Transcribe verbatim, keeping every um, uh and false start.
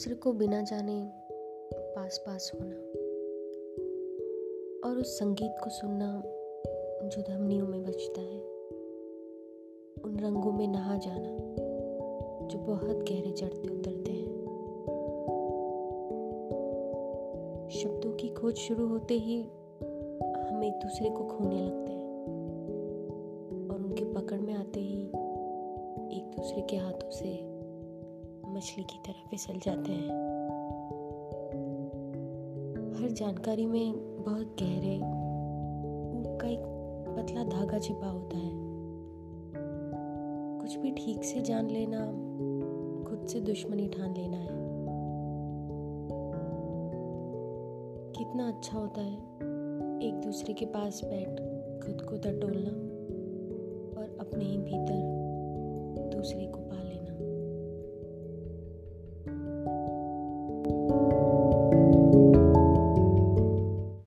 दूसरे को बिना जाने पास पास होना और उस संगीत को सुनना जो धमनियों में बजता है, उन रंगों में नहा जाना जो बहुत गहरे चढ़ते उतरते हैं। शब्दों की खोज शुरू होते ही हम एक दूसरे को खोने लगते हैं और उनके पकड़ में आते ही एक दूसरे के हाथों से मछली की तरह फिसल जाते हैं। हर जानकारी में बहुत गहरे ऊब का एक पतला धागा छिपा होता है। कुछ भी ठीक से जान लेना खुद से दुश्मनी ठान लेना है। कितना अच्छा होता है एक दूसरे के पास बैठ खुद को टटोलना।